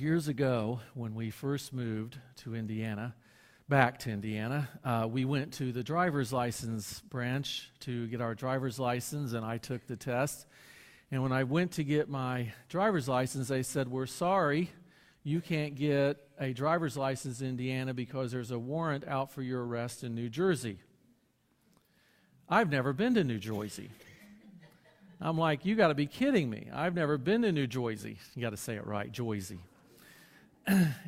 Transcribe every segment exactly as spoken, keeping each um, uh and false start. years ago, when we first moved to Indiana, back to Indiana, uh, we went to the driver's license branch to get our driver's license, and I took the test. And when I went to get my driver's license, they said, "We're sorry, you can't get a driver's license in Indiana because there's a warrant out for your arrest in New Jersey." I've never been to New Jersey. I'm like, you got to be kidding me. I've never been to New Jersey. You got to say it right, Jersey.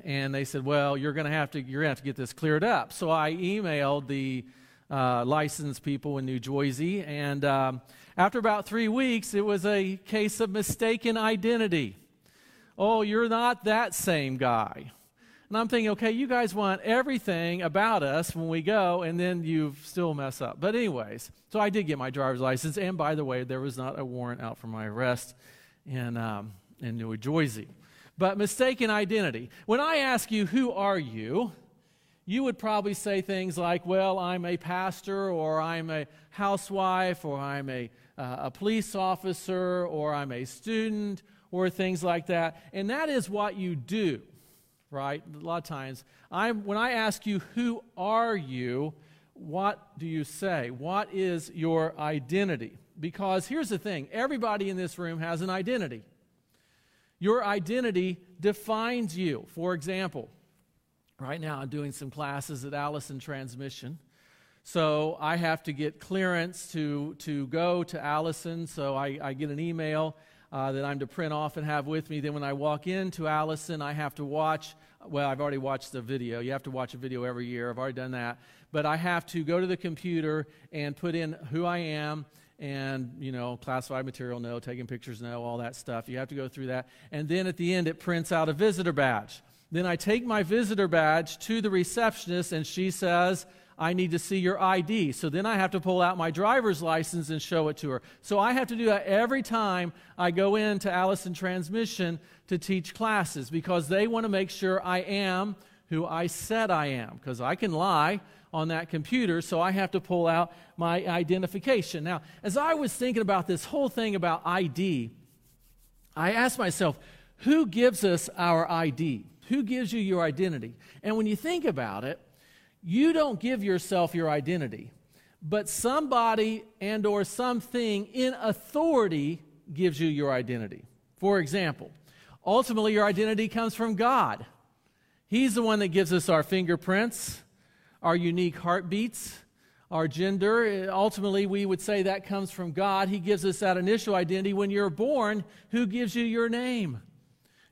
And they said, "Well, you're going to have to you're going to have to get this cleared up." So I emailed the uh, license people in New Jersey, and um, after about three weeks, it was a case of mistaken identity. "Oh, you're not that same guy." And I'm thinking, okay, you guys want everything about us when we go, and then you still mess up. But anyways, so I did get my driver's license, and by the way, there was not a warrant out for my arrest in um, in New Jersey. But mistaken identity. When I ask you, who are you? You would probably say things like, well, I'm a pastor, or I'm a housewife, or I'm a, uh, a police officer, or I'm a student, or things like that. And that is what you do, right? A lot of times, I'm, when I ask you, who are you, what do you say? What is your identity? Because here's the thing, everybody in this room has an identity. Your identity defines you. For example, right now I'm doing some classes at Allison Transmission. So I have to get clearance to, to go to Allison. So I, I get an email uh, that I'm to print off and have with me. Then when I walk into Allison, I have to watch, well, I've already watched the video. You have to watch a video every year. I've already done that. But I have to go to the computer and put in who I am. And, you know, classified material, no, taking pictures, no, all that stuff. You have to go through that. And then at the end, it prints out a visitor badge. Then I take my visitor badge to the receptionist, and she says, I need to see your I D. So then I have to pull out my driver's license and show it to her. So I have to do that every time I go into Allison Transmission to teach classes, because they want to make sure I am who I said I am, because I can lie on that computer, so I have to pull out my identification. Now, as I was thinking about this whole thing about I D, I asked myself, who gives us our I D? Who gives you your identity? And when you think about it, you don't give yourself your identity, but somebody and or something in authority gives you your identity. For example, ultimately your identity comes from God. He's the one that gives us our fingerprints, our unique heartbeats, our gender. Ultimately, we would say that comes from God. He gives us that initial identity. When you're born, who gives you your name?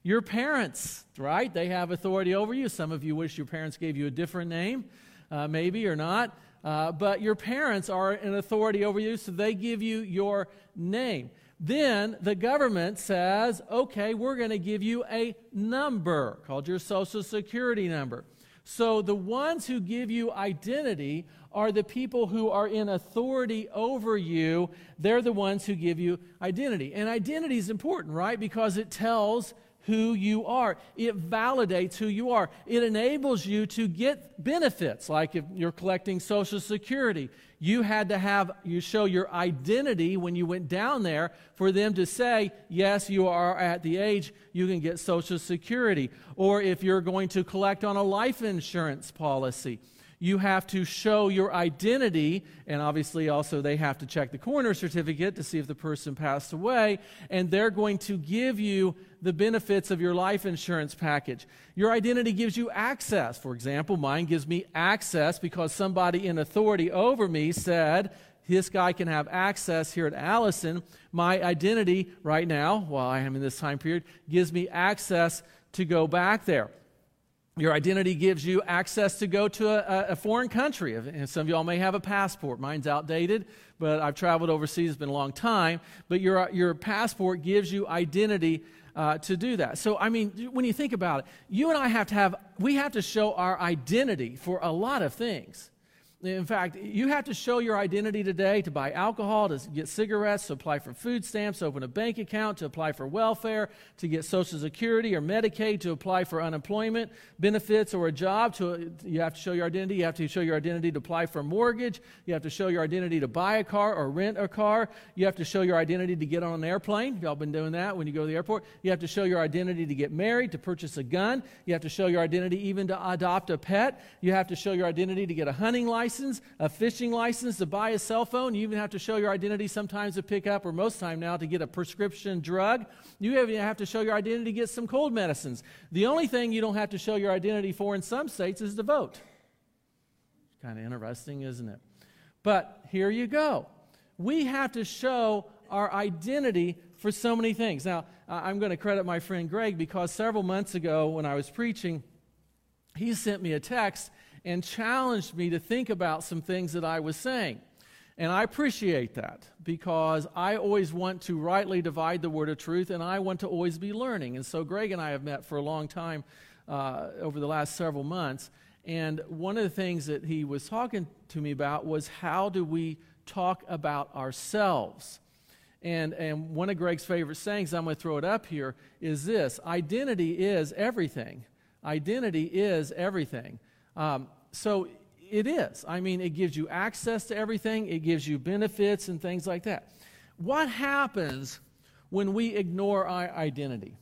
Your parents, right? They have authority over you. Some of you wish your parents gave you a different name, uh, maybe or not. Uh, but your parents are an authority over you, so they give you your name. Then the government says, okay, we're going to give you a number called your Social Security number. So the ones who give you identity are the people who are in authority over you. They're the ones who give you identity. And identity is important, right? Because it tells who you are. It validates who you are. It enables you to get benefits, like if you're collecting Social Security. You had to have, you show your identity when you went down there for them to say, yes, you are at the age you can get Social Security. Or if you're going to collect on a life insurance policy, you have to show your identity, and obviously also they have to check the coroner's certificate to see if the person passed away, and they're going to give you the benefits of your life insurance package. Your identity gives you access. For example, mine gives me access because somebody in authority over me said, this guy can have access here at Allison. My identity right now, while I am in this time period, gives me access to go back there. Your identity gives you access to go to a, a foreign country. And some of y'all may have a passport. Mine's outdated, but I've traveled overseas. It's been a long time. But your, your passport gives you identity uh, to do that. So, I mean, when you think about it, you and I have to have, we have to show our identity for a lot of things. In fact, you have to show your identity today to buy alcohol, to get cigarettes, to apply for food stamps, to open a bank account, to apply for welfare, to get Social Security or Medicaid, to apply for unemployment benefits or a job. To, you have to show your identity. You have to show your identity to apply for a mortgage. You have to show your identity to buy a car or rent a car. You have to show your identity to get on an airplane. Y'all been doing that when you go to the airport. You have to show your identity to get married, to purchase a gun. You have to show your identity even to adopt a pet. You have to show your identity to get a hunting license. License, a fishing license, to buy a cell phone. You even have to show your identity sometimes to pick up, or most time now, to get a prescription drug. You even have to show your identity to get some cold medicines. The only thing you don't have to show your identity for in some states is to vote. Kind of interesting, isn't it? But here you go. We have to show our identity for so many things. Now, I'm going to credit my friend Greg, because several months ago when I was preaching, he sent me a text and challenged me to think about some things that I was saying. And I appreciate that, because I always want to rightly divide the word of truth, and I want to always be learning. And so Greg and I have met for a long time uh, over the last several months, and one of the things that he was talking to me about was, how do we talk about ourselves? And, and one of Greg's favorite sayings, I'm going to throw it up here, is this: identity is everything. Identity is everything. Um, so it is. I mean, it gives you access to everything. It gives you benefits and things like that. What happens when we ignore our identity?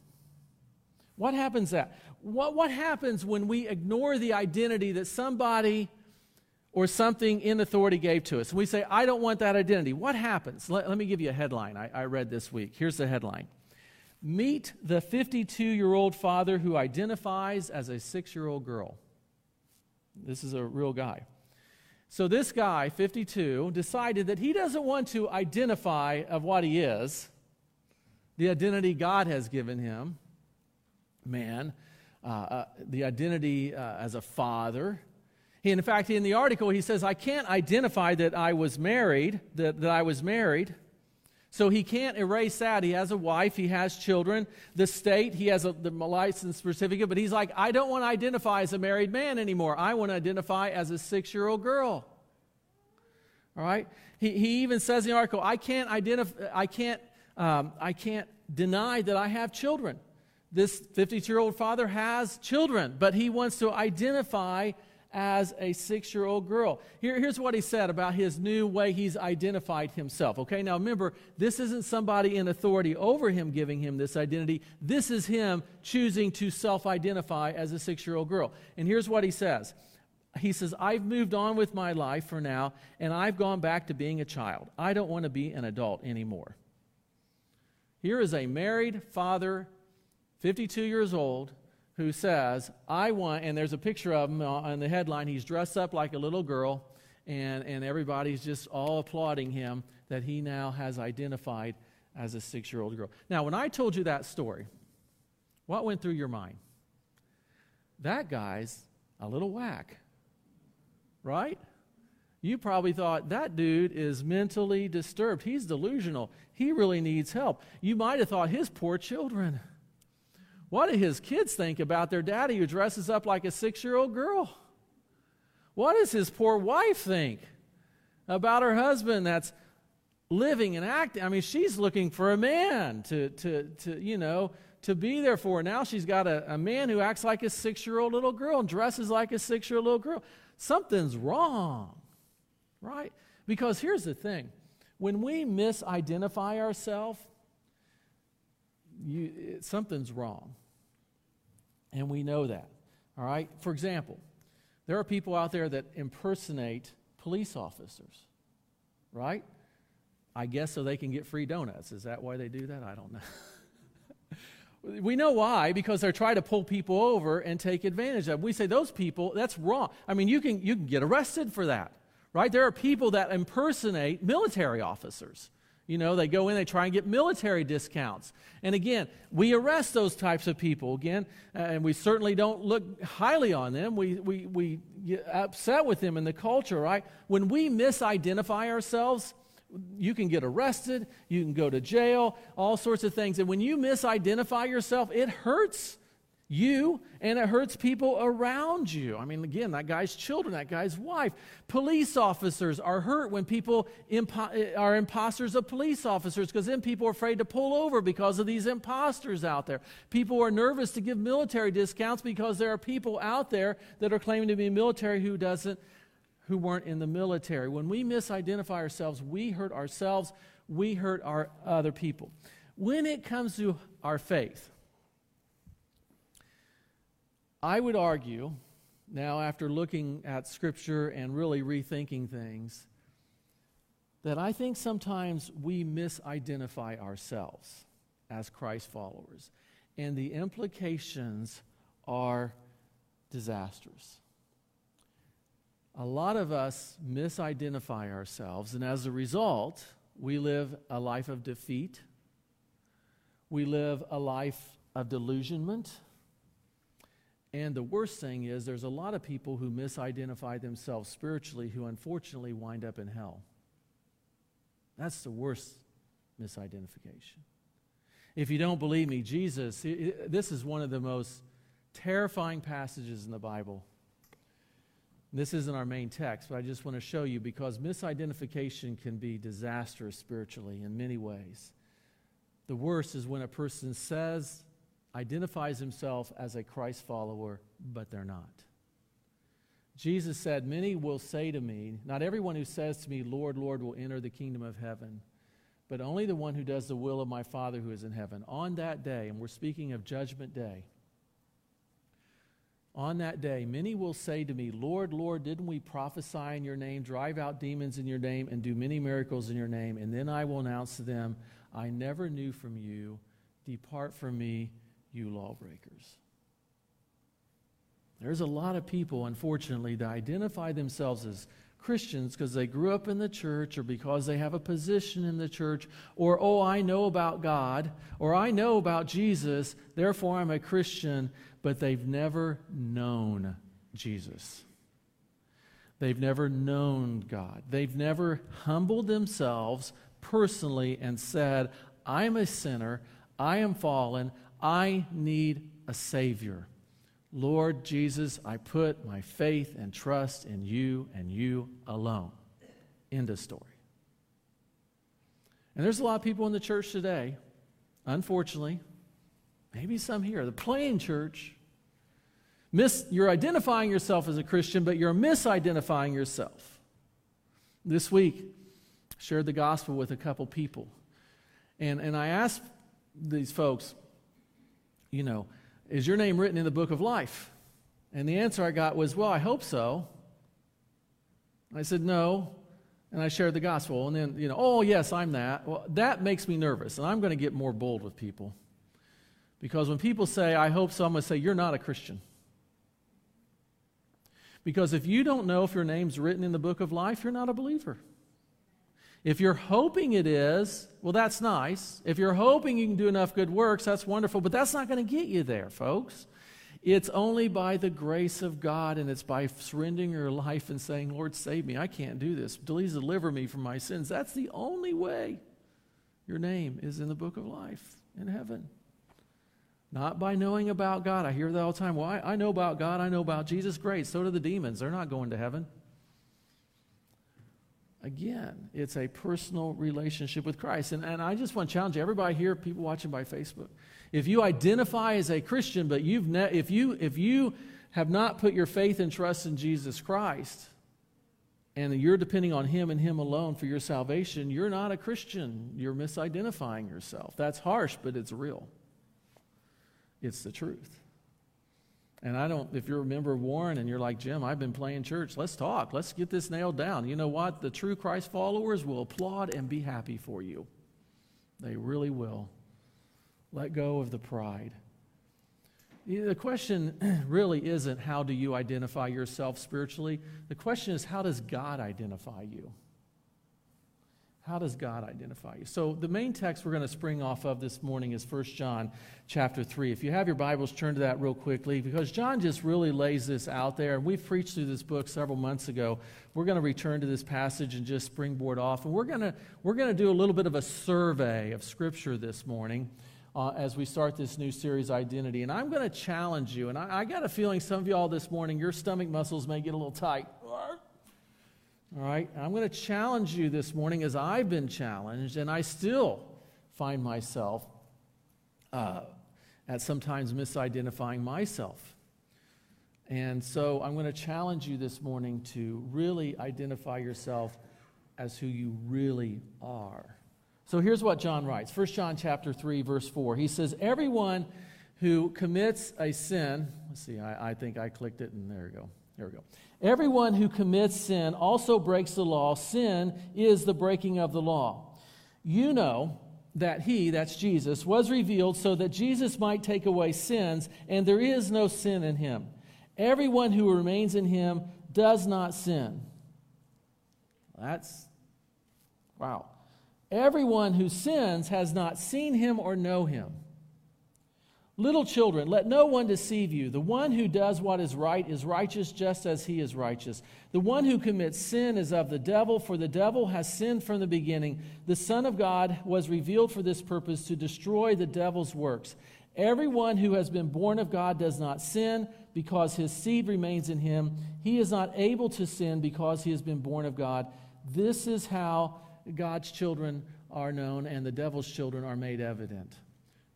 What happens that? What, what happens when we ignore the identity that somebody or something in authority gave to us? We say, I don't want that identity. What happens? Let, let me give you a headline I, I read this week. Here's the headline. Meet the fifty-two-year-old father who identifies as a six-year-old girl. This is a real guy. So this guy, fifty-two, decided that he doesn't want to identify of what he is, the identity God has given him, man, uh, uh, the identity uh, as a father. He, in fact, in the article, he says, I can't identify that I was married, that, that I was married. So he can't erase that. He has a wife. He has children. The state, he has a the license certificate. But he's like, I don't want to identify as a married man anymore. I want to identify as a six-year-old girl. All right? He he even says in the article, I can't identify. I can't. Um, I can't deny that I have children. This fifty-two-year-old father has children, but he wants to identify as a six-year-old girl. Here, here's what he said about his new way he's identified himself. Okay, now remember, this isn't somebody in authority over him giving him this identity. This is him choosing to self-identify as a six-year-old girl. And here's what he says. He says, I've moved on with my life for now, and I've gone back to being a child. I don't want to be an adult anymore. Here is a married father, fifty-two years old, who says, I want, and there's a picture of him on the headline, he's dressed up like a little girl, and, and everybody's just all applauding him that he now has identified as a six-year-old girl. Now, when I told you that story, what went through your mind? That guy's a little whack, right? You probably thought, that dude is mentally disturbed. He's delusional. He really needs help. You might have thought, his poor children. What do his kids think about their daddy who dresses up like a six-year-old girl? What does his poor wife think about her husband that's living and acting? I mean, she's looking for a man to, to, to you know, to be there for her. Now she's got a, a man who acts like a six-year-old little girl and dresses like a six-year-old little girl. Something's wrong, right? Because here's the thing. When we misidentify ourselves, You, it, something's wrong, and we know that, all right? For example, there are people out there that impersonate police officers, right? I guess so they can get free donuts. Is that why they do that? I don't know. We know why, because they're trying to pull people over and take advantage of them. We say those people, that's wrong. I mean, you can you can get arrested for that, right? There are people that impersonate military officers. You know, they go in, they try and get military discounts. And again, we arrest those types of people again, and we certainly don't look highly on them. We we we get upset with them in the culture, right? When we misidentify ourselves, you can get arrested, you can go to jail, all sorts of things. And when you misidentify yourself, it hurts you, and it hurts people around you. I mean, again, that guy's children, that guy's wife. Police officers are hurt when people impo- are imposters of police officers, because then people are afraid to pull over because of these imposters out there. People are nervous to give military discounts because there are people out there that are claiming to be military who doesn't, who weren't in the military. When we misidentify ourselves, we hurt ourselves, we hurt our other people. When it comes to our faith, I would argue, now after looking at Scripture and really rethinking things, that I think sometimes we misidentify ourselves as Christ followers, and the implications are disastrous. A lot of us misidentify ourselves, and as a result, we live a life of defeat. We live a life of delusionment. And the worst thing is there's a lot of people who misidentify themselves spiritually who unfortunately wind up in hell. That's the worst misidentification. If you don't believe me, Jesus, this is one of the most terrifying passages in the Bible. This isn't our main text, but I just want to show you, because misidentification can be disastrous spiritually in many ways. The worst is when a person says, identifies himself as a Christ follower, but they're not. Jesus said, many will say to me, not everyone who says to me, Lord, Lord, will enter the kingdom of heaven, but only the one who does the will of my Father who is in heaven. On that day, and we're speaking of Judgment Day, on that day, many will say to me, Lord, Lord, didn't we prophesy in your name, drive out demons in your name, and do many miracles in your name? And then I will announce to them, I never knew from you, depart from me, you lawbreakers. There's a lot of people, unfortunately, that identify themselves as Christians because they grew up in the church, or because they have a position in the church, or, oh, I know about God, or I know about Jesus, therefore I'm a Christian, but they've never known Jesus. They've never known God. They've never humbled themselves personally and said, I'm a sinner, I am fallen, I need a Savior. Lord Jesus, I put my faith and trust in you and you alone. End of story. And there's a lot of people in the church today, unfortunately, maybe some here, the plain church. Miss, you're identifying yourself as a Christian, but you're misidentifying yourself. This week, I shared the gospel with a couple people. And, and I asked these folks, you know, is your name written in the book of life? And the answer I got was, well, I hope so. I said, no. And I shared the gospel. And then, you know, oh, yes, I'm that. Well, that makes me nervous. And I'm going to get more bold with people. Because when people say, I hope so, I'm going to say, you're not a Christian. Because if you don't know if your name's written in the book of life, you're not a believer. If you're hoping it is, well, that's nice. If you're hoping you can do enough good works, that's wonderful, but that's not going to get you there, folks. It's only by the grace of God, and it's by surrendering your life and saying, Lord, save me. I can't do this. Please deliver me from my sins. That's the only way your name is in the book of life in heaven. Not by knowing about God. I hear that all the time. Well, I, I know about God. I know about Jesus. Great. So do the demons. They're not going to heaven. Again, it's a personal relationship with Christ. And, and I just want to challenge you, everybody here, people watching by Facebook, if you identify as a Christian, but you've ne- if you if you have not put your faith and trust in Jesus Christ, and you're depending on Him and Him alone for your salvation, you're not a Christian. You're misidentifying yourself. That's harsh, but it's real. It's the truth. And I don't, if you're a member of Warren and you're like, Jim, I've been playing church, let's talk. Let's get this nailed down. You know what? The true Christ followers will applaud and be happy for you. They really will. Let go of the pride. The question really isn't how do you identify yourself spiritually. The question is, how does God identify you? How does God identify you? So the main text we're going to spring off of this morning is First John chapter three. If you have your Bibles, turn to that real quickly, because John just really lays this out there. And we've preached through this book several months ago. We're going to return to this passage and just springboard off. And we're going to, we're going to do a little bit of a survey of Scripture this morning uh, as we start this new series, Identity. And I'm going to challenge you, and I, I got a feeling some of y'all this morning, your stomach muscles may get a little tight. All right, I'm going to challenge you this morning as I've been challenged, and I still find myself uh, at sometimes misidentifying myself. And so I'm going to challenge you this morning to really identify yourself as who you really are. So here's what John writes, First John chapter three, verse four. He says, everyone who commits a sin, let's see, I, I think I clicked it, and there we go. There we go. Everyone who commits sin also breaks the law. Sin is the breaking of the law. You know that he, that's Jesus, was revealed so that Jesus might take away sins, and there is no sin in him. Everyone who remains in him does not sin. That's, wow. Everyone who sins has not seen him or know him. Little children, let no one deceive you. The one who does what is right is righteous just as he is righteous. The one who commits sin is of the devil, for the devil has sinned from the beginning. The Son of God was revealed for this purpose, to destroy the devil's works. Everyone who has been born of God does not sin, because his seed remains in him. He is not able to sin because he has been born of God. This is how God's children are known and the devil's children are made evident.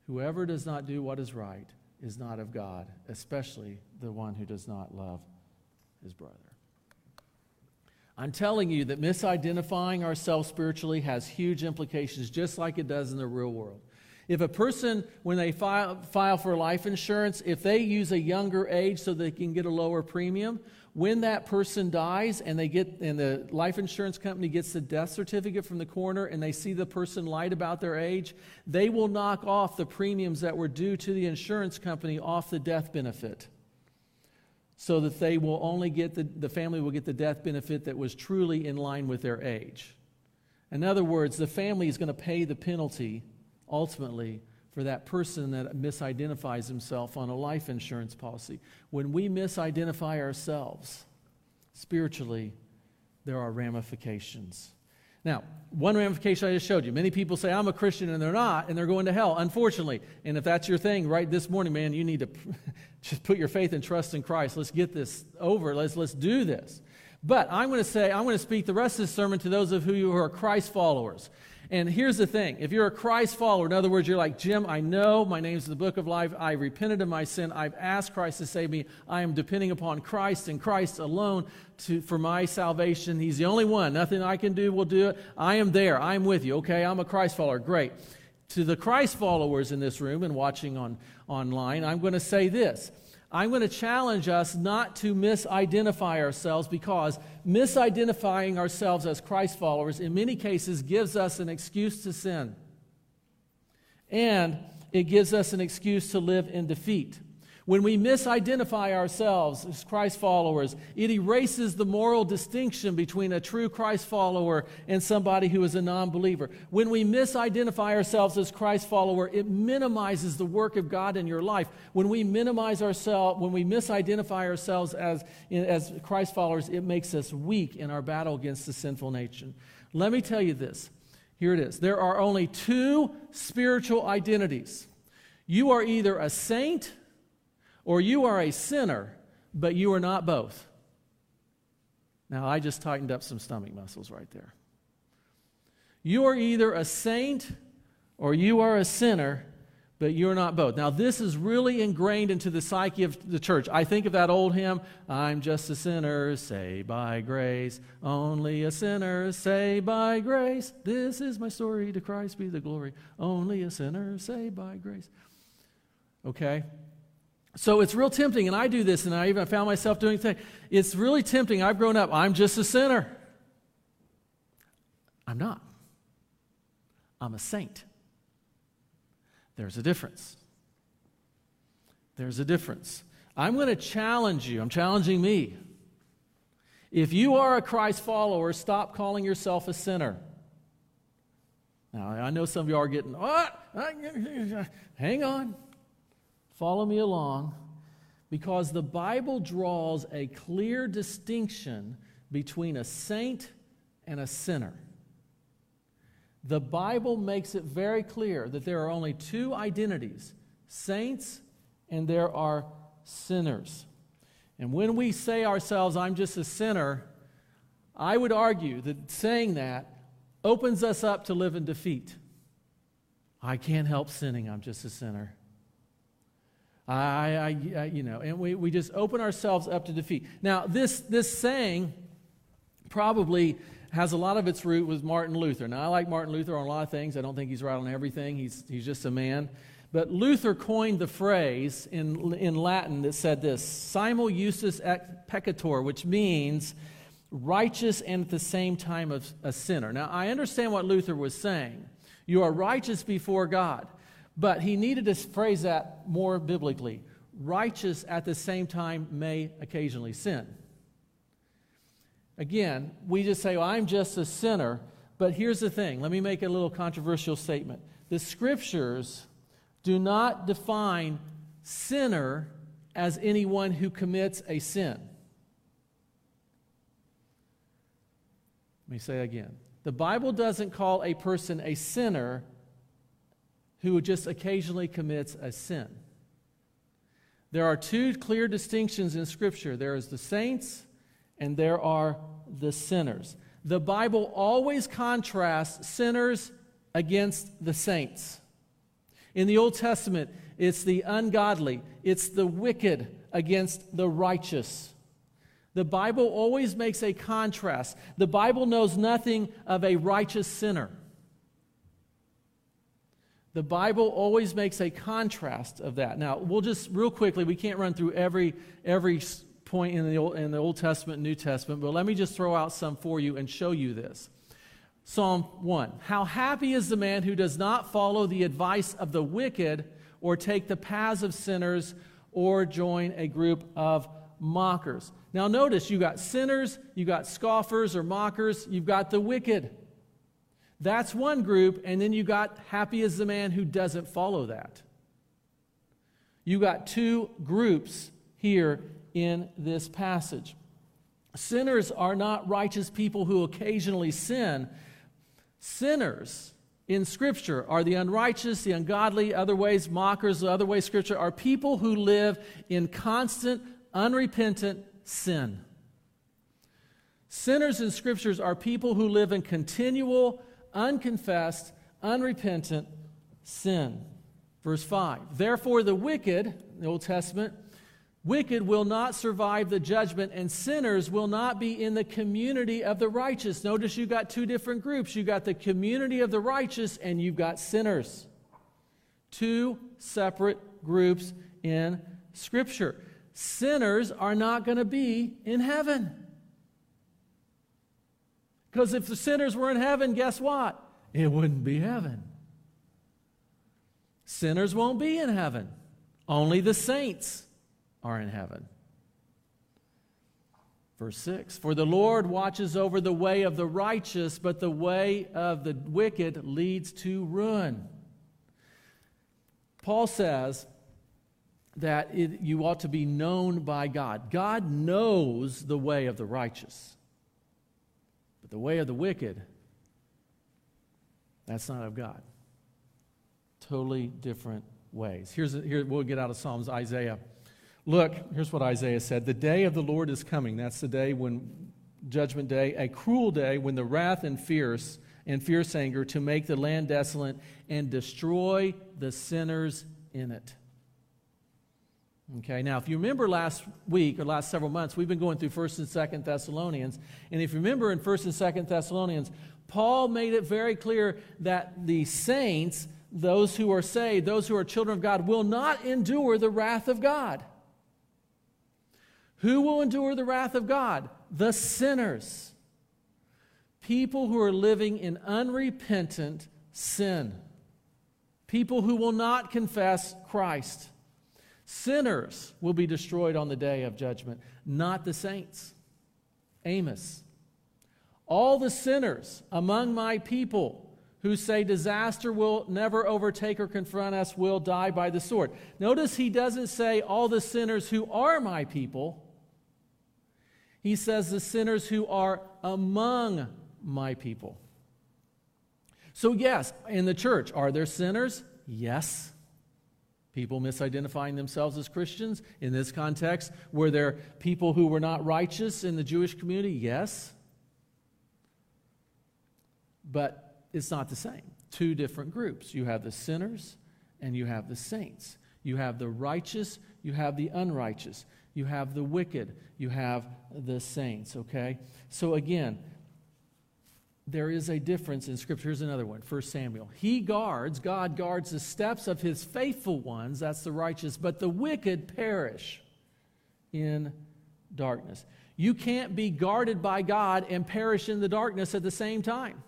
Whoever does not do what is right is not of God, especially the one who does not love his brother. I'm telling you that misidentifying ourselves spiritually has huge implications, just like it does in the real world. If a person, when they file, file for life insurance, if they use a younger age so they can get a lower premium, when that person dies and they get, and the life insurance company gets the death certificate from the coroner and they see the person lied about their age, they will knock off the premiums that were due to the insurance company off the death benefit, so that they will only get the, the family will get the death benefit that was truly in line with their age. In other words, the family is going to pay the penalty ultimately for that person that misidentifies himself on a life insurance policy. When we misidentify ourselves spiritually, there are ramifications. Now, one ramification I just showed you. Many people say, I'm a Christian, and they're not, and they're going to hell, unfortunately. And if that's your thing, right this morning, man, you need to just put your faith and trust in Christ. Let's get this over. Let's, let's do this. But I'm going to say, I'm going to speak the rest of this sermon to those of you who are Christ followers. And here's the thing, if you're a Christ follower, in other words, you're like, Jim, I know my name's in the book of life, I repented of my sin, I've asked Christ to save me, I am depending upon Christ and Christ alone to, for my salvation. He's the only one, nothing I can do will do it, I am there, I'm with you, okay, I'm a Christ follower, great. To the Christ followers in this room and watching on online, I'm going to say this, I'm going to challenge us not to misidentify ourselves, because misidentifying ourselves as Christ followers in many cases gives us an excuse to sin. And it gives us an excuse to live in defeat. When we misidentify ourselves as Christ followers, it erases the moral distinction between a true Christ follower and somebody who is a non-believer. When we misidentify ourselves as Christ follower, it minimizes the work of God in your life. When we minimize ourselves, when we misidentify ourselves as, as Christ followers, it makes us weak in our battle against the sinful nature. Let me tell you this. Here it is. There are only two spiritual identities. You are either a saint, or you are a sinner, but you are not both. Now, I just tightened up some stomach muscles right there. You are either a saint or you are a sinner, but you're not both. Now, this is really ingrained into the psyche of the church. I think of that old hymn, I'm just a sinner, saved by grace. Only a sinner, saved by grace. This is my story, to Christ be the glory. Only a sinner, saved by grace. Okay? So it's real tempting, and I do this, and I even found myself doing things. It's really tempting. I've grown up. I'm just a sinner. I'm not. I'm a saint. There's a difference. There's a difference. I'm going to challenge you. I'm challenging me. If you are a Christ follower, stop calling yourself a sinner. Now, I know some of you are getting, oh, hang on. Follow me along, because the Bible draws a clear distinction between a saint and a sinner. The Bible makes it very clear that there are only two identities, saints and there are sinners. And when we say ourselves, I'm just a sinner, I would argue that saying that opens us up to live in defeat. I can't help sinning, I'm just a sinner. I, I, I you know, and we, we just open ourselves up to defeat. Now, this, this saying probably has a lot of its root with Martin Luther. Now, I like Martin Luther on a lot of things. I don't think he's right on everything. He's he's just a man. But Luther coined the phrase in in Latin that said this, simul justus et peccator, which means righteous and at the same time of a sinner. Now, I understand what Luther was saying. You are righteous before God. But he needed to phrase that more biblically. Righteous at the same time may occasionally sin. Again, we just say, well, I'm just a sinner, but here's the thing. Let me make a little controversial statement. The Scriptures do not define sinner as anyone who commits a sin. Let me say that again. The Bible doesn't call a person a sinner who just occasionally commits a sin. There are two clear distinctions in Scripture. There is the saints and there are the sinners. The Bible always contrasts sinners against the saints. In the Old Testament, it's the ungodly, it's the wicked against the righteous. The Bible always makes a contrast. The Bible knows nothing of a righteous sinner. The Bible always makes a contrast of that. Now, we'll just, real quickly, we can't run through every every point in the Old, in the Old Testament and New Testament, but let me just throw out some for you and show you this. Psalm one, how happy is the man who does not follow the advice of the wicked or take the paths of sinners or join a group of mockers. Now notice, you got sinners, you got scoffers or mockers, you've got the wicked. That's one group, and then you got happy is the man who doesn't follow that. You got two groups here in this passage. Sinners are not righteous people who occasionally sin. Sinners in Scripture are the unrighteous, the ungodly, other ways mockers, other ways Scripture are people who live in constant, unrepentant sin. Sinners in Scriptures are people who live in continual, unconfessed, unrepentant sin. Verse five, therefore the wicked, the Old Testament, wicked will not survive the judgment, and sinners will not be in the community of the righteous. Notice you got two different groups. You got the community of the righteous, and you've got sinners. Two separate groups in Scripture. Sinners are not going to be in heaven. Because if the sinners were in heaven, guess what? It wouldn't be heaven. Sinners won't be in heaven. Only the saints are in heaven. Verse six, for the Lord watches over the way of the righteous, but the way of the wicked leads to ruin. Paul says that it, you ought to be known by God. God knows the way of the righteous. The way of the wicked, that's not of God. Totally different ways. Here's a, here we'll get out of Psalms, Isaiah. Look, here's what Isaiah said. The day of the Lord is coming. That's the day when, judgment day, a cruel day when the wrath and fierce and fierce anger to make the land desolate and destroy the sinners in it. Okay, now if you remember last week or last several months, we've been going through First and Second Thessalonians. And if you remember in First and Second Thessalonians, Paul made it very clear that the saints, those who are saved, those who are children of God, will not endure the wrath of God. Who will endure the wrath of God? The sinners. People who are living in unrepentant sin. People who will not confess Christ. Sinners will be destroyed on the day of judgment, not the saints. Amos. All the sinners among my people who say disaster will never overtake or confront us will die by the sword. Notice he doesn't say all the sinners who are my people. He says the sinners who are among my people. So yes, in the church, are there sinners? Yes. People misidentifying themselves as Christians in this context. Were there people who were not righteous in the Jewish community? Yes. But it's not the same. Two different groups. You have the sinners and you have the saints. You have the righteous, you have the unrighteous. You have the wicked, you have the saints, okay? So again, there is a difference in Scripture. Here's another one, First Samuel. He guards, God guards the steps of his faithful ones, that's the righteous, but the wicked perish in darkness. You can't be guarded by God and perish in the darkness at the same time.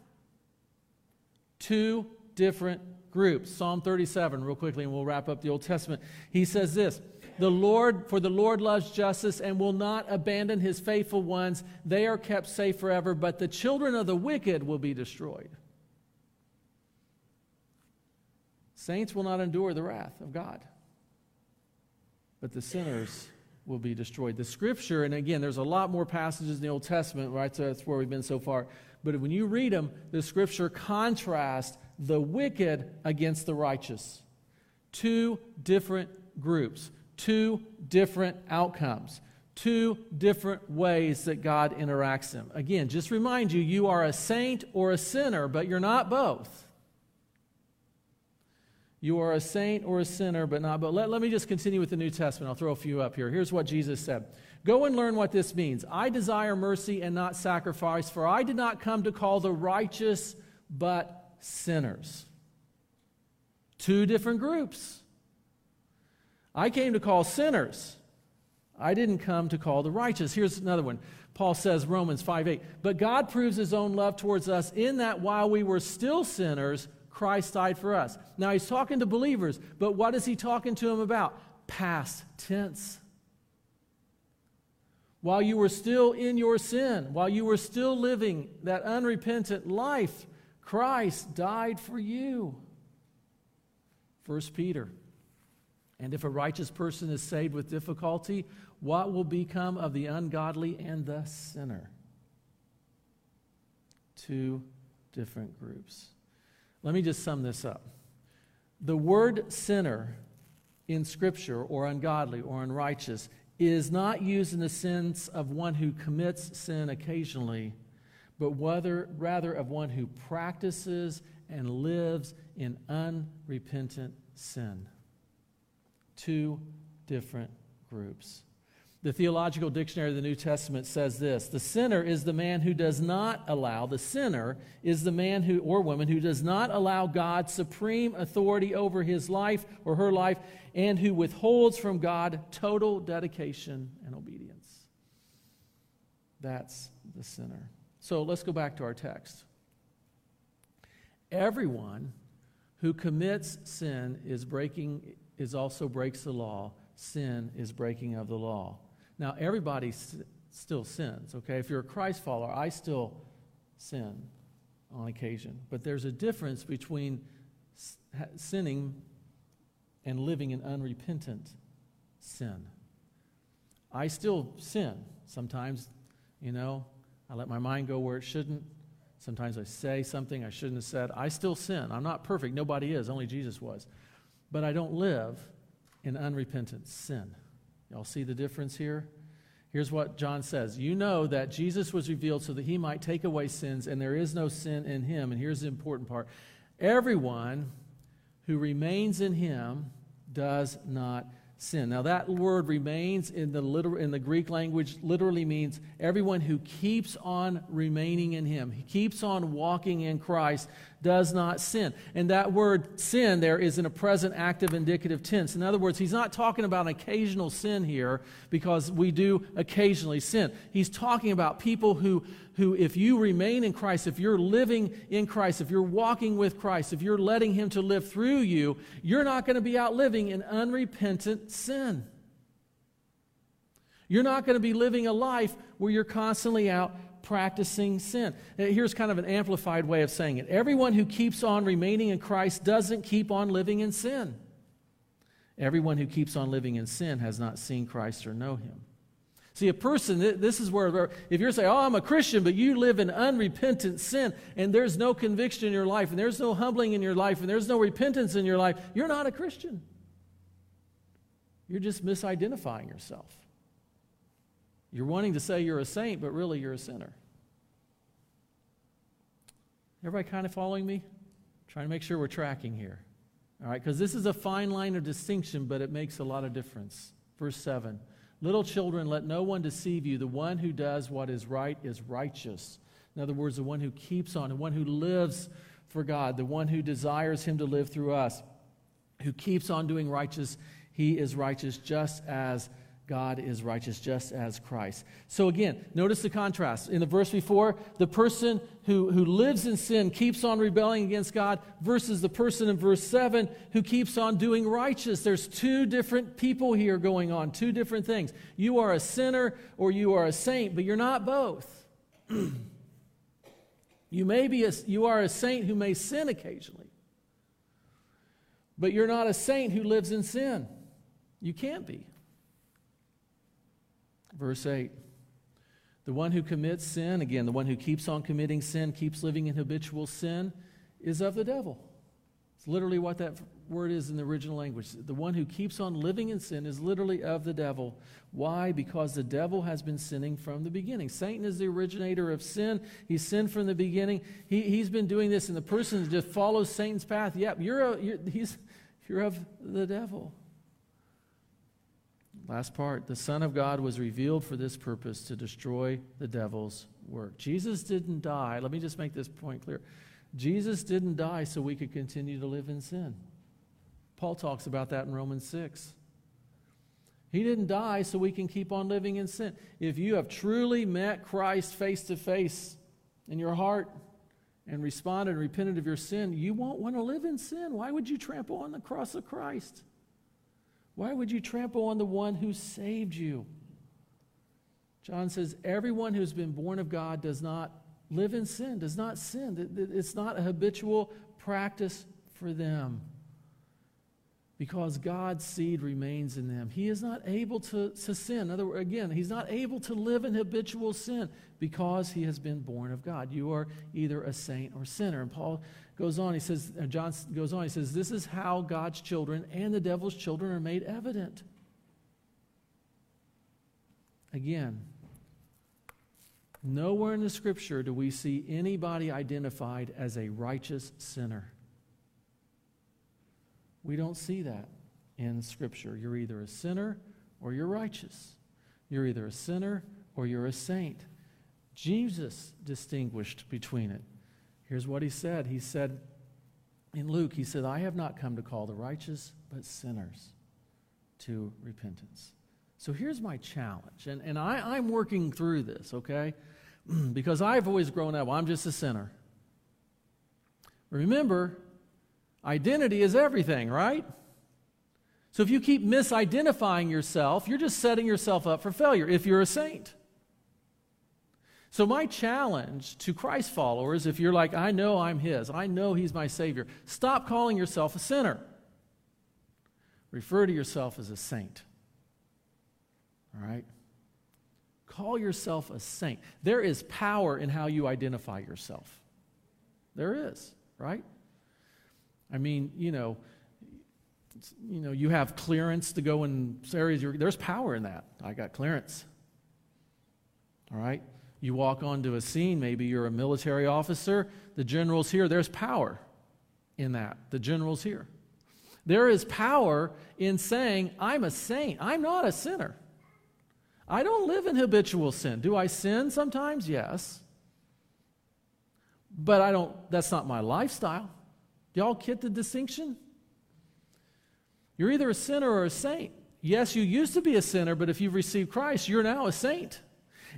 Two different groups. Psalm thirty-seven, real quickly, and we'll wrap up the Old Testament. He says this, The Lord, for the Lord loves justice and will not abandon his faithful ones. They are kept safe forever, but the children of the wicked will be destroyed. Saints will not endure the wrath of God, but the sinners will be destroyed. The Scripture, and again, there's a lot more passages in the Old Testament, right? So that's where we've been so far. But when you read them, the Scripture contrasts the wicked against the righteous. Two different groups. Two different outcomes, two different ways that God interacts them. Again, just remind you, you are a saint or a sinner, but you're not both. You are a saint or a sinner, but not both. Let, let me just continue with the New Testament. I'll throw a few up here. Here's what Jesus said. Go and learn what this means. I desire mercy and not sacrifice, for I did not come to call the righteous, but sinners. Two different groups. I came to call sinners. I didn't come to call the righteous. Here's another one. Paul says, Romans five eight, But God proves his own love towards us in that while we were still sinners, Christ died for us. Now he's talking to believers, but what is he talking to them about? Past tense. While you were still in your sin, while you were still living that unrepentant life, Christ died for you. First Peter. And if a righteous person is saved with difficulty, what will become of the ungodly and the sinner? Two different groups. Let me just sum this up. The word sinner in Scripture, or ungodly, or unrighteous, is not used in the sense of one who commits sin occasionally, but whether, rather of one who practices and lives in unrepentant sin. Two different groups. The Theological Dictionary of the New Testament says this, the sinner is the man who does not allow, the sinner is the man who or woman who does not allow God supreme authority over his life or her life and who withholds from God total dedication and obedience. That's the sinner. So let's go back to our text. Everyone who commits sin is breaking is also breaks the law. Sin is breaking of the law. Now, everybody s- still sins, okay? If you're a Christ follower, I still sin on occasion. But there's a difference between s- sinning and living in unrepentant sin. I still sin. Sometimes, you know, I let my mind go where it shouldn't. Sometimes I say something I shouldn't have said. I still sin. I'm not perfect. Nobody is. Only Jesus was. But I don't live in unrepentant sin. Y'all see the difference here? Here's what John says. You know that Jesus was revealed so that he might take away sins, and there is no sin in him. And here's the important part. Everyone who remains in him does not sin. Now that word remains in the literal, in the Greek language literally means everyone who keeps on remaining in him, he keeps on walking in Christ, does not sin. And that word sin there is in a present active indicative tense. In other words, he's not talking about an occasional sin here because we do occasionally sin. He's talking about people who who if you remain in Christ, if you're living in Christ, if you're walking with Christ, if you're letting him to live through you, you're not going to be out living in unrepentant sin. You're not going to be living a life where you're constantly out practicing sin. Here's kind of an amplified way of saying it. Everyone who keeps on remaining in Christ doesn't keep on living in sin. Everyone who keeps on living in sin has not seen Christ or know him. See, a person, this is where, if you're saying, oh, I'm a Christian, but you live in unrepentant sin, and there's no conviction in your life, and there's no humbling in your life, and there's no repentance in your life, you're not a Christian. You're just misidentifying yourself. You're wanting to say you're a saint, but really you're a sinner. Everybody kind of following me? Trying to make sure we're tracking here. All right, because this is a fine line of distinction, but it makes a lot of difference. Verse seven. Little children, let no one deceive you. The one who does what is right is righteous. In other words, the one who keeps on, the one who lives for God, the one who desires Him to live through us, who keeps on doing righteous, he is righteous just as God is righteous, just as Christ. So again, notice the contrast. In the verse before, the person who, who lives in sin keeps on rebelling against God versus the person in verse seven who keeps on doing righteous. There's two different people here going on, two different things. You are a sinner or you are a saint, but you're not both. You may be a, you are a saint who may sin occasionally, but you're not a saint who lives in sin. You can't be. Verse eight, the one who commits sin, again, the one who keeps on committing sin, keeps living in habitual sin, is of the devil. It's literally what that word is in the original language. The one who keeps on living in sin is literally of the devil. Why? Because the devil has been sinning from the beginning. Satan is the originator of sin. He sinned from the beginning. He, he's been doing this, and the person just follows Satan's path. Yep, you're, a, you're, he's, you're of the devil. Last part, the Son of God was revealed for this purpose, to destroy the devil's work. Jesus didn't die. Let me just make this point clear. Jesus didn't die so we could continue to live in sin. Paul talks about that in Romans six. He didn't die so we can keep on living in sin. If you have truly met Christ face to face in your heart and responded and repented of your sin, you won't want to live in sin. Why would you trample on the cross of Christ? Why would you trample on the one who saved you? John says, everyone who's been born of God does not live in sin, does not sin. It's not a habitual practice for them because God's seed remains in them. He is not able to, to sin. In other words, again, he's not able to live in habitual sin because he has been born of God. You are either a saint or sinner. And Paul goes on, he says, and John goes on, he says, this is how God's children and the devil's children are made evident. Again, nowhere in the Scripture do we see anybody identified as a righteous sinner. We don't see that in Scripture. You're either a sinner or you're righteous. You're either a sinner or you're a saint. Jesus distinguished between it. Here's what he said. He said in Luke, he said, I have not come to call the righteous, but sinners to repentance. So here's my challenge. And, and I, I'm working through this, okay? Because I've always grown up, well, I'm just a sinner. Remember, identity is everything, right? So if you keep misidentifying yourself, you're just setting yourself up for failure if you're a saint. So my challenge to Christ followers, if you're like, I know I'm His, I know He's my Savior, stop calling yourself a sinner. Refer to yourself as a saint. All right? Call yourself a saint. There is power in how you identify yourself. There is, right? I mean, you know, you know, you have clearance to go in areas. You're, there's power in that. I got clearance. All right? You walk onto a scene, maybe you're a military officer, the general's here, there's power in that. The general's here. There is power in saying, I'm a saint, I'm not a sinner. I don't live in habitual sin. Do I sin sometimes? Yes. But I don't, that's not my lifestyle. Y'all get the distinction? You're either a sinner or a saint. Yes, you used to be a sinner, but if you've received Christ, you're now a saint.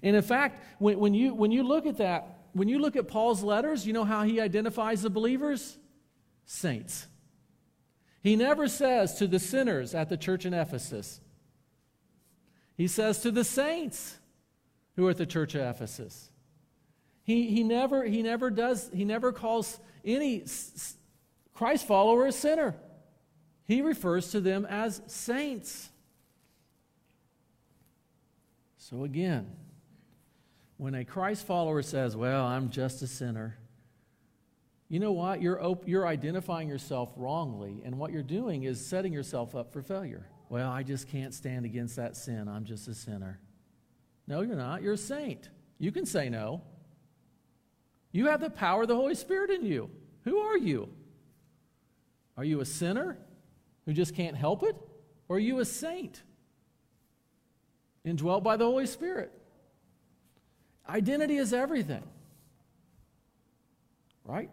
And in fact, when, when you when you look at that, when you look at Paul's letters, you know how he identifies the believers? Saints. He never says to the sinners at the church in Ephesus. He says to the saints who are at the church of Ephesus. He he never he never does he never calls any s- Christ follower a sinner. He refers to them as saints. So again, when a Christ follower says, well, I'm just a sinner, you know what? You're op- you're identifying yourself wrongly, and what you're doing is setting yourself up for failure. Well, I just can't stand against that sin. I'm just a sinner. No, you're not. You're a saint. You can say no. You have the power of the Holy Spirit in you. Who are you? Are you a sinner who just can't help it? Or are you a saint indwelt by the Holy Spirit? Identity is everything, right?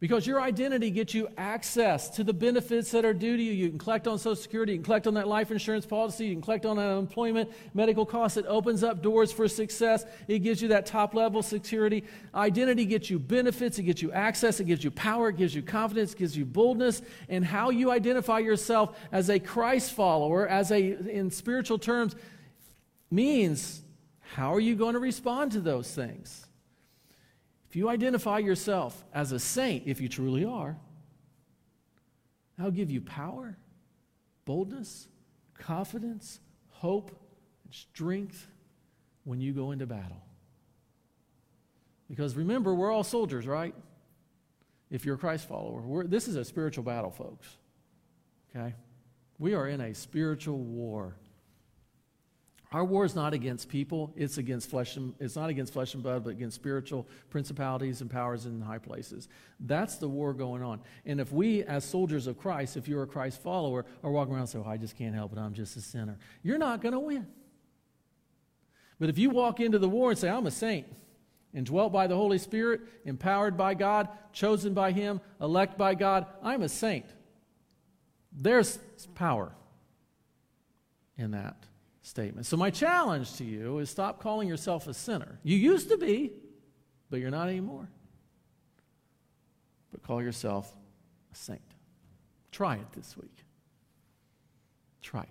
Because your identity gets you access to the benefits that are due to you. You can collect on Social Security, you can collect on that life insurance policy, you can collect on unemployment, medical costs. It opens up doors for success. It gives you that top-level security. Identity gets you benefits, it gets you access, it gives you power, it gives you confidence, it gives you boldness. And how you identify yourself as a Christ follower, as a in spiritual terms, means how are you going to respond to those things? If you identify yourself as a saint, if you truly are, that'll give you power, boldness, confidence, hope, and strength when you go into battle. Because remember, we're all soldiers, right? If you're a Christ follower, we're, this is a spiritual battle, folks. Okay? We are in a spiritual war. Our war is not against people, it's against flesh and, it's not against flesh and blood, but against spiritual principalities and powers in high places. That's the war going on. And if we, as soldiers of Christ, if you're a Christ follower, are walking around and say, oh, I just can't help it, I'm just a sinner, you're not going to win. But if you walk into the war and say, I'm a saint, indwelt by the Holy Spirit, empowered by God, chosen by Him, elect by God, I'm a saint. There's power in that statement. So my challenge to you is stop calling yourself a sinner. You used to be, but you're not anymore. But call yourself a saint. Try it this week. Try it.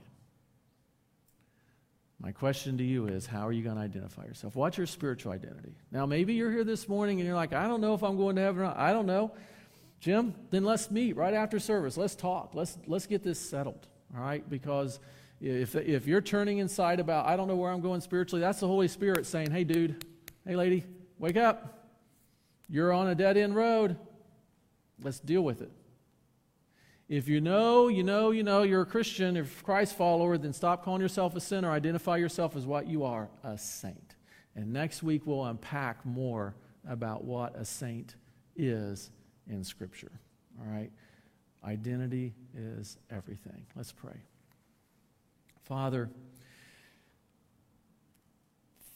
My question to you is, how are you going to identify yourself? What's your spiritual identity? Now, maybe you're here this morning and you're like, I don't know if I'm going to heaven or not. I don't know. Jim, then let's meet right after service. Let's talk. Let's let's get this settled, all right? Because If if you're turning inside about, I don't know where I'm going spiritually, that's the Holy Spirit saying, hey, dude, hey, lady, wake up. You're on a dead-end road. Let's deal with it. If you know, you know, you know you're a Christian, if a Christ follower, then stop calling yourself a sinner. Identify yourself as what you are, a saint. And next week we'll unpack more about what a saint is in Scripture. All right? Identity is everything. Let's pray. Father,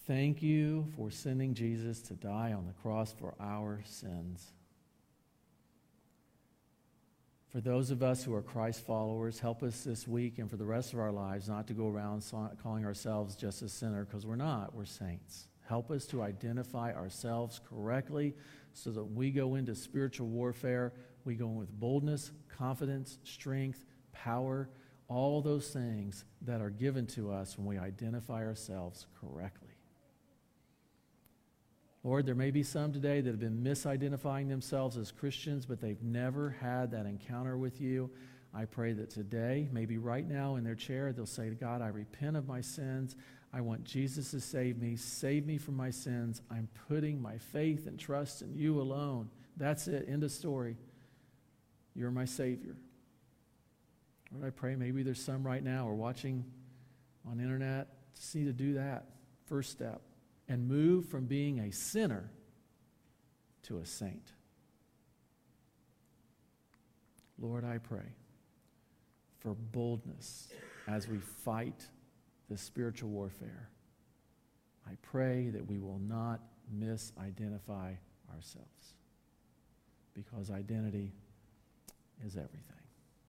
thank you for sending Jesus to die on the cross for our sins. For those of us who are Christ followers, help us this week and for the rest of our lives not to go around calling ourselves just a sinner, because we're not, we're saints. Help us to identify ourselves correctly so that we go into spiritual warfare. We go in with boldness, confidence, strength, power, all those things that are given to us when we identify ourselves correctly. Lord, there may be some today that have been misidentifying themselves as Christians, but they've never had that encounter with you. I pray that today, maybe right now in their chair, they'll say to God, I repent of my sins. I want Jesus to save me. Save me from my sins. I'm putting my faith and trust in you alone. That's it. End of story. You're my Savior. Lord, I pray maybe there's some right now or watching on the internet to see to do that first step and move from being a sinner to a saint. Lord, I pray for boldness as we fight this spiritual warfare. I pray that we will not misidentify ourselves because identity is everything.